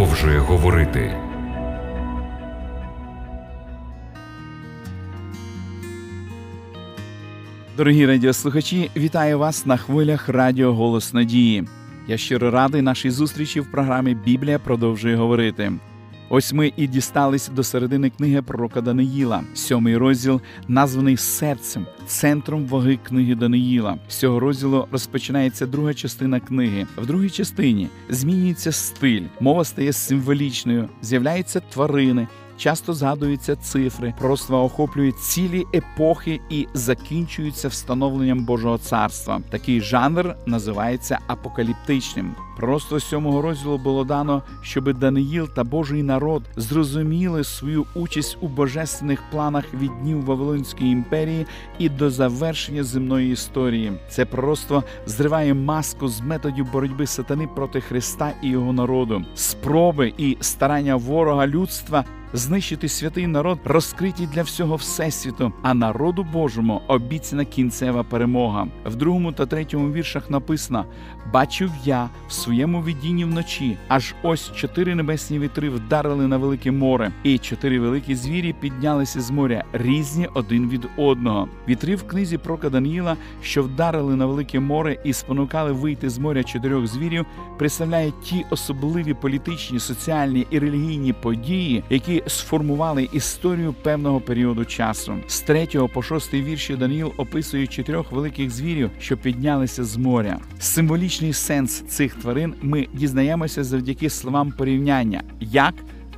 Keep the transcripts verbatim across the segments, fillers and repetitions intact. продовжує говорити. Дорогі радіослухачі, вітаю вас на хвилях радіо «Голос Надії». Я щиро радий нашій зустрічі в програмі «Біблія продовжує говорити». Ось ми і дістались до середини книги пророка Даниїла. Сьомий розділ названий «Серцем», центром ваги книги Даниїла. З цього розділу розпочинається друга частина книги. В другій частині змінюється стиль, мова стає символічною, з'являються тварини, часто згадуються цифри, пророцтва охоплює цілі епохи і закінчуються встановленням Божого царства. Такий жанр називається апокаліптичним. Пророцтво сьомого розділу було дано, щоб Даниїл та Божий народ зрозуміли свою участь у божественних планах від днів Вавилонської імперії і до завершення земної історії. Це пророцтво зриває маску з методів боротьби сатани проти Христа і його народу. Спроби і старання ворога людства знищити святий народ розкриті для всього Всесвіту, а народу Божому обіцяна кінцева перемога. В другому та третьому віршах написано «Бачив я в своєму видінні вночі, аж ось чотири небесні вітри вдарили на велике море, і чотири великі звірі піднялися з моря, різні один від одного». Вітри в книзі пророка Даниїла, що вдарили на велике море і спонукали вийти з моря чотирьох звірів, представляють ті особливі політичні, соціальні і релігійні події, які сформували історію певного періоду часу. З третього по шостий вірші Даниїл описує чотирьох великих звірів, що піднялися з моря. Символічний сенс цих тварин ми дізнаємося завдяки словам порівняння, як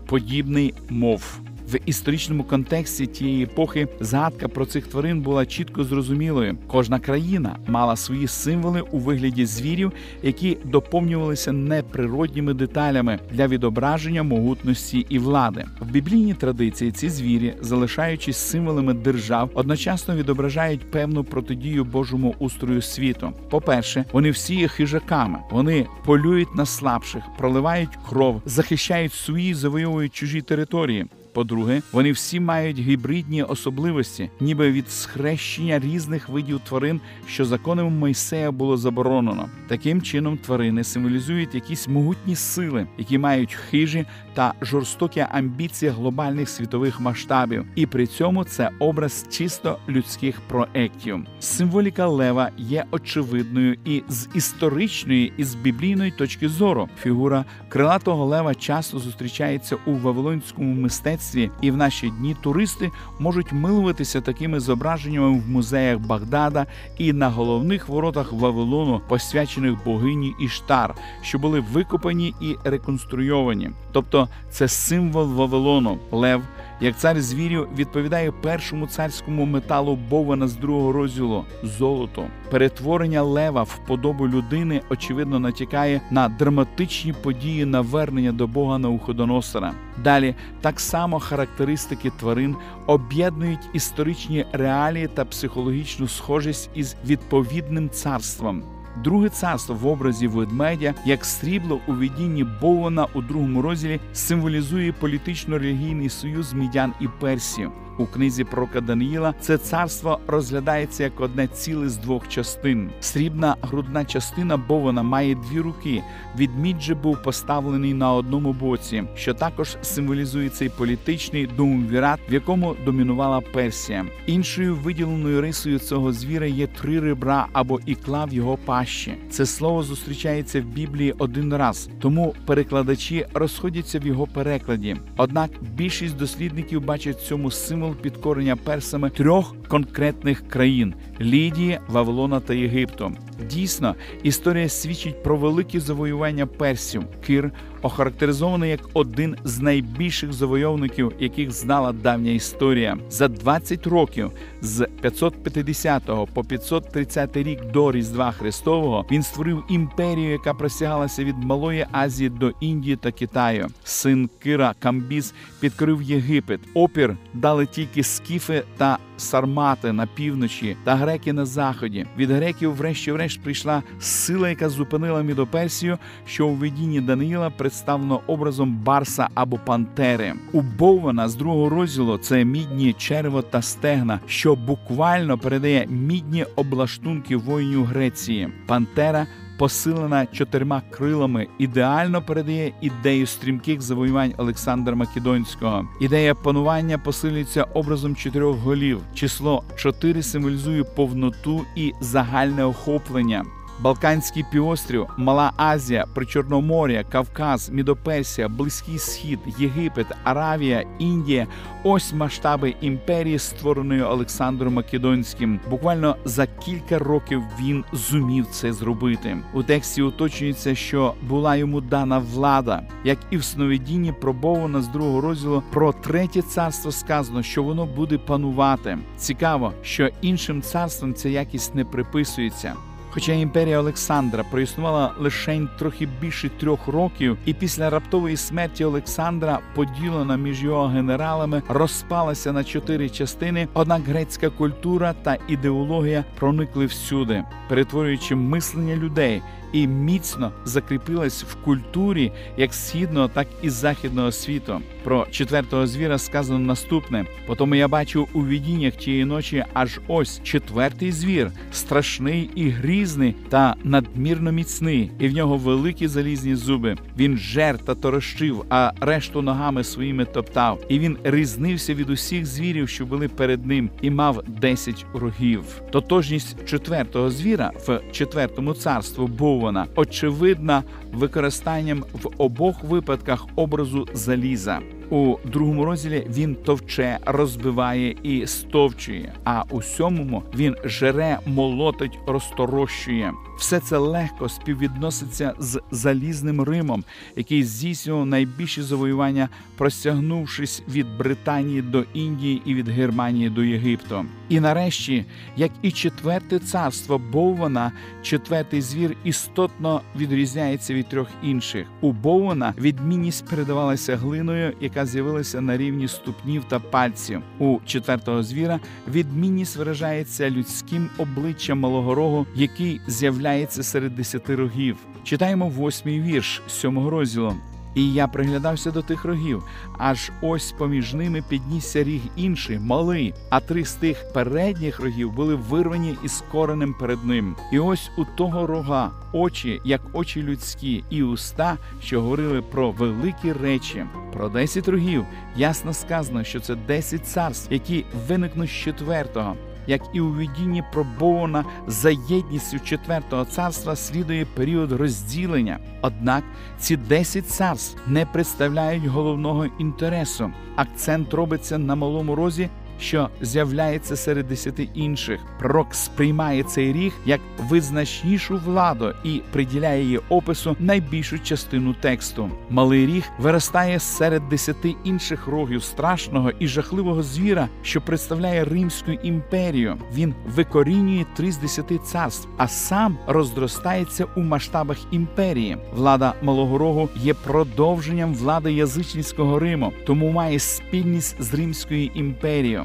подібний мов. В історичному контексті тієї епохи згадка про цих тварин була чітко зрозумілою. Кожна країна мала свої символи у вигляді звірів, які доповнювалися неприродніми деталями для відображення могутності і влади. В біблійній традиції ці звірі, залишаючись символами держав, одночасно відображають певну протидію Божому устрою світу. По-перше, вони всі є хижаками. Вони полюють на слабших, проливають кров, захищають свої, завойовують чужі території. По-друге, вони всі мають гібридні особливості, ніби від схрещення різних видів тварин, що законом Мойсея було заборонено. Таким чином, тварини символізують якісь могутні сили, які мають хижі та жорстокі амбіції глобальних світових масштабів. І при цьому це образ чисто людських проєктів. Символіка лева є очевидною і з історичної, і з біблійної точки зору. Фігура крилатого лева часто зустрічається у вавилонському мистецтві, і в наші дні туристи можуть милуватися такими зображеннями в музеях Багдада і на головних воротах Вавилону, посвячених богині Іштар, що були викопані і реконструйовані. Тобто це символ Вавилону. Лев, як цар звірів, відповідає першому царському металу боввана з другого розділу – золоту. Перетворення лева в подобу людини, очевидно, натякає на драматичні події навернення до бога Навуходоносора. Далі, так само характеристики тварин об'єднують історичні реалії та психологічну схожість із відповідним царством. Друге царство в образі ведмедя, як срібло у видінні боввана у другому розділі, символізує політично-релігійний союз Мідян і Персії. У книзі пророка Даниїла це царство розглядається як одне ціле з двох частин. Срібна грудна частина боввана має дві руки, відмідь же був поставлений на одному боці, що також символізує цей політичний дуумвірат, в якому домінувала Персія. Іншою виділеною рисою цього звіра є три ребра або ікла в його пащі. Це слово зустрічається в Біблії один раз, тому перекладачі розходяться в його перекладі. Однак більшість дослідників бачать в цьому символі підкорення персами трьох конкретних країн – Лідії, Вавилона та Єгипту. Дійсно, історія свідчить про великі завоювання персів. Кир охарактеризований як один з найбільших завойовників, яких знала давня історія. За двадцять років, з п'ятсот п'ятдесят по п'ятсот тридцятий рік до Різдва Христового, він створив імперію, яка простягалася від Малої Азії до Індії та Китаю. Син Кира Камбіз підкорив Єгипет. Опір дали тільки скіфи та Сармати на півночі та греки на заході. Від греків врешті-врешт прийшла сила, яка зупинила Мідоперсію, що у видінні Даниїла представлено образом Барса або Пантери. У боввана з другого розділу це мідні черево та стегна, що буквально передає мідні облаштунки воїнів Греції. Пантера – посилена чотирма крилами, ідеально передає ідею стрімких завоювань Олександра Македонського. Ідея панування посилюється образом чотирьох голів. Число чотири символізує повноту і загальне охоплення. Балканський півострів, Мала Азія, Причорномор'я, Кавказ, Мідоперсія, Близький Схід, Єгипет, Аравія, Індія – ось масштаби імперії, створеної Олександром Македонським. Буквально за кілька років він зумів це зробити. У тексті уточнюється, що була йому дана влада. Як і в сновидінні, пробована з другого розділу, про третє царство сказано, що воно буде панувати. Цікаво, що іншим царствам ця якість не приписується. Хоча імперія Олександра проіснувала лише трохи більше трьох років, і після раптової смерті Олександра, поділена між його генералами, розпалася на чотири частини, однак грецька культура та ідеологія проникли всюди, перетворюючи мислення людей, і міцно закріпилась в культурі як східного, так і західного світу. Про четвертого звіра сказано наступне. «Потому я бачив у видіннях тієї ночі аж ось четвертий звір, страшний і грізний та надмірно міцний, і в нього великі залізні зуби. Він жер та торощив, а решту ногами своїми топтав. І він різнився від усіх звірів, що були перед ним, і мав десять рогів». Тотожність четвертого звіра в четвертому царству був очевидна використанням в обох випадках образу заліза. У другому розділі він товче, розбиває і стовчує, а у сьомому він жере, молотить, розторощує. Все це легко співвідноситься з залізним Римом, який здійснював найбільші завоювання, простягнувшись від Британії до Індії і від Германії до Єгипту. І нарешті, як і четверте царство Боввана, четвертий звір істотно відрізняється від трьох інших. У Боввана відмінність передавалася глиною, яка з'явилася на рівні ступнів та пальців. У четвертого звіра відмінність виражається людським обличчям малого рогу, який з'являється серед десяти рогів. Читаємо восьмий вірш сьомого розділу. «І я приглядався до тих рогів, аж ось поміж ними піднісся ріг інший, малий, а три з тих передніх рогів були вирвані із коренем перед ним. І ось у того рога очі, як очі людські, і уста, що говорили про великі речі». Про десять рогів ясно сказано, що це десять царств, які виникнуть з четвертого. Як і у видінні про Боввана, за єдністю четвертого царства слідує період розділення. Однак ці десять царств не представляють головного інтересу. Акцент робиться на малому розі, що з'являється серед десяти інших. Пророк сприймає цей ріг як визначнішу владу і приділяє її опису найбільшу частину тексту. Малий ріг виростає серед десяти інших рогів страшного і жахливого звіра, що представляє Римську імперію. Він викорінює три з десяти царств, а сам розростається у масштабах імперії. Влада малого рогу є продовженням влади язичницького Риму, тому має спільність з Римською імперією.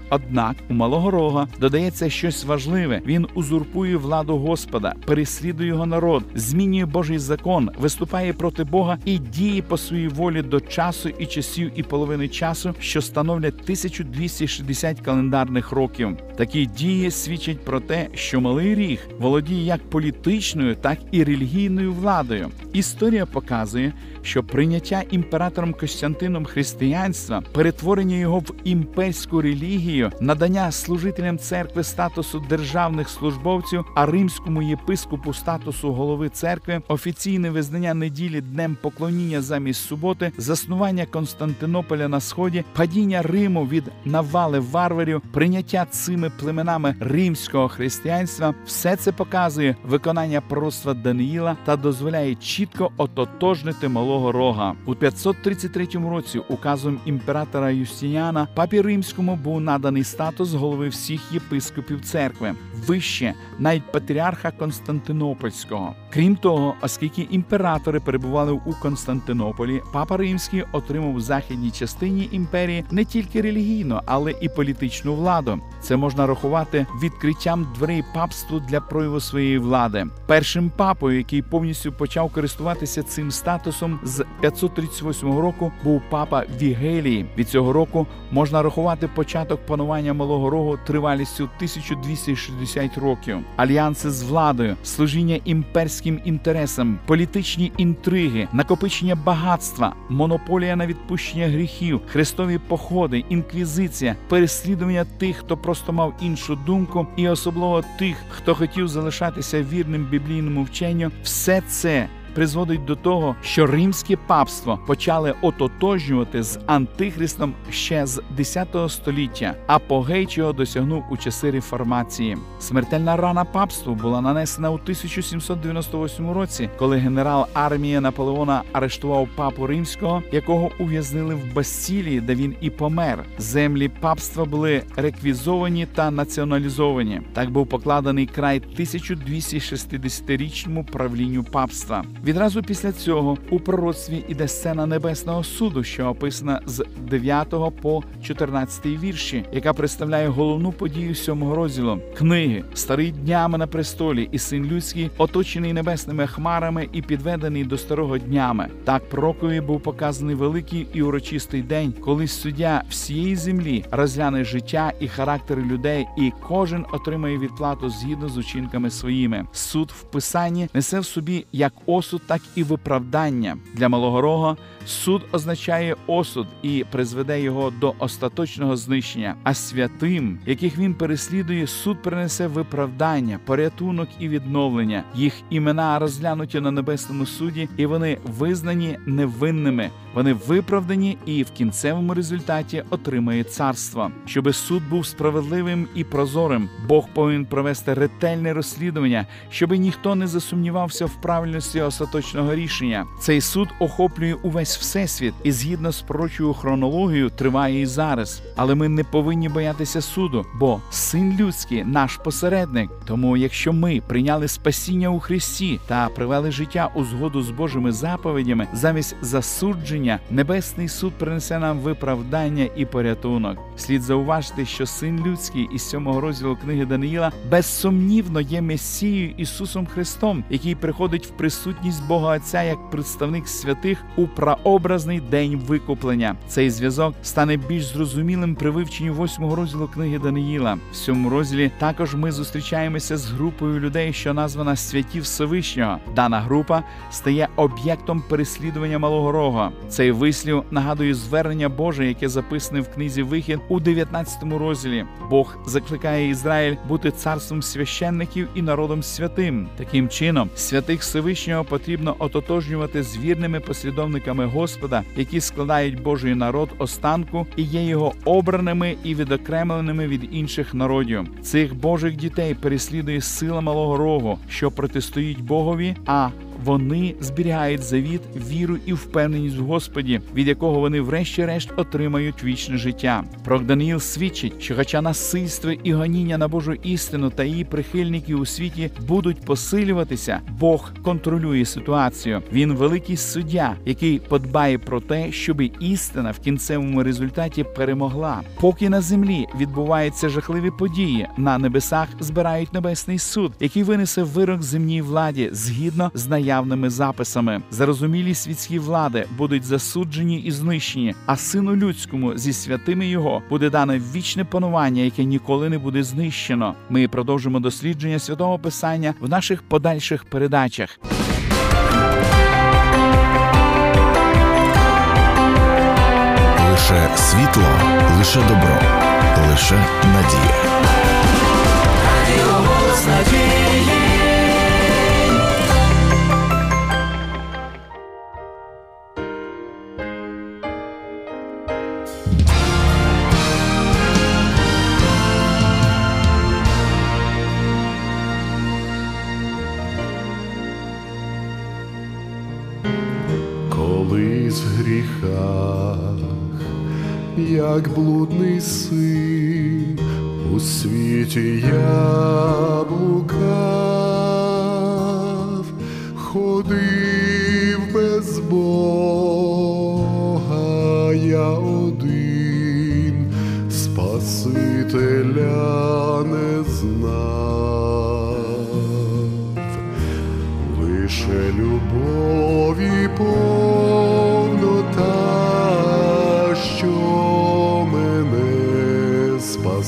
Однак у малого рога додається щось важливе. Він узурпує владу Господа, переслідує його народ, змінює Божий закон, виступає проти Бога і діє по своїй волі до часу і часів і половини часу, що становлять тисячу двісті шістдесят календарних років. Такі дії свідчать про те, що малий ріг володіє як політичною, так і релігійною владою. Історія показує, що прийняття імператором Костянтином християнства, перетворення його в імперську релігію, надання служителям церкви статусу державних службовців, а римському єпископу статусу голови церкви, офіційне визнання неділі днем поклоніння замість суботи, заснування Константинополя на сході, падіння Риму від навали варварів, прийняття цими племенами римського християнства – все це показує виконання пророцтва Даниїла та дозволяє чітко ототожнити малого рога. У п'ятсот тридцять третьому році указом імператора Юстініана папі римському був наданий даний статус голови всіх єпископів церкви, вище навіть патріарха Константинопольського. Крім того, оскільки імператори перебували у Константинополі, Папа Римський отримав в західній частині імперії не тільки релігійну, але і політичну владу. Це можна рахувати відкриттям дверей папству для прояву своєї влади. Першим папою, який повністю почав користуватися цим статусом з п'ятсот тридцять восьмого року, був Папа Вігелій. Від цього року можна рахувати початок понад панування Малого Рогу тривалістю тисяча двісті шістдесят років, альянси з владою, служіння імперським інтересам, політичні інтриги, накопичення багатства, монополія на відпущення гріхів, хрестові походи, інквізиція, переслідування тих, хто просто мав іншу думку, і особливо тих, хто хотів залишатися вірним біблійному вченню, все це призводить до того, що римське папство почали ототожнювати з Антихристом ще з десятого століття, апогей чого досягнув у часи Реформації. Смертельна рана папству була нанесена у тисяча сімсот дев'яносто восьмому році, коли генерал армії Наполеона арештував папу римського, якого ув'язнили в Бастілії, де він і помер. Землі папства були реквізовані та націоналізовані. Так був покладений край тисяча двісті шістдесятирічному правлінню папства. Відразу після цього у пророцтві іде сцена Небесного суду, що описана з дев'ятого по чотирнадцятий вірші, яка представляє головну подію сьомого розділу книги. Старий днями на престолі і син людський, оточений небесними хмарами і підведений до старого днями. Так пророкові був показаний великий і урочистий день, коли суддя всієї землі розгляне життя і характери людей, і кожен отримає відплату згідно з учинками своїми. Суд в Писанні несе в собі як осуд, так і виправдання. Для Малого Рога суд означає осуд і призведе його до остаточного знищення, а святим, яких він переслідує, суд принесе виправдання, порятунок і відновлення. Їх імена розглянуті на небесному суді, і вони визнані невинними. Вони виправдані і в кінцевому результаті отримає царство. Щоби суд був справедливим і прозорим, Бог повинен провести ретельне розслідування, щоби ніхто не засумнівався в правильності остаточного рішення. Цей суд охоплює увесь Всесвіт і згідно з пророчою хронологією триває і зараз. Але ми не повинні боятися суду, бо Син людський – наш посередник. Тому якщо ми прийняли спасіння у Христі та привели життя у згоду з Божими заповідями, замість засудження небесний суд принесе нам виправдання і порятунок. Слід зауважити, що Син людський із сьомого розділу книги Даниїла безсумнівно є Месією Ісусом Христом, який приходить в присутність Бога Отця як представник святих у прообразний день викуплення. Цей зв'язок стане більш зрозумілим при вивченні восьмого розділу книги Даниїла. В цьому розділі також ми зустрічаємося з групою людей, що названа «Святі Всевишнього». Дана група стає об'єктом переслідування Малого Рога. Цей вислів нагадує звернення Боже, яке записане в книзі «Вихід» у дев'ятнадцятому розділі. Бог закликає Ізраїль бути царством священників і народом святим. Таким чином, святих Всевишнього потрібно ототожнювати з вірними послідовниками Господа, які складають Божий народ останку і є його обраними і відокремленими від інших народів. Цих Божих дітей переслідує сила Малого Рогу, що протистоїть Богові, а вони зберігають завіт, віру і впевненість в Господі, від якого вони врешті-решт отримають вічне життя. Пророк Даниїл свідчить, що хоча насильство і гоніння на Божу істину та її прихильники у світі будуть посилюватися, Бог контролює ситуацію. Він великий суддя, який подбає про те, щоб істина в кінцевому результаті перемогла. Поки на землі відбуваються жахливі події, на небесах збирають небесний суд, який винесе вирок земній владі згідно з наявними явними записами. Зарозумілі світські влади будуть засуджені і знищені, а Сину людському зі святими його буде дане вічне панування, яке ніколи не буде знищено. Ми продовжимо дослідження Святого Писання в наших подальших передачах. Лише світло, лише добро, лише надія. Радіо-голос надії. Як блудний син у світі я блукав, ходив без Бога, я один Спасителя не знав, лише любові повнота, що мене спасла.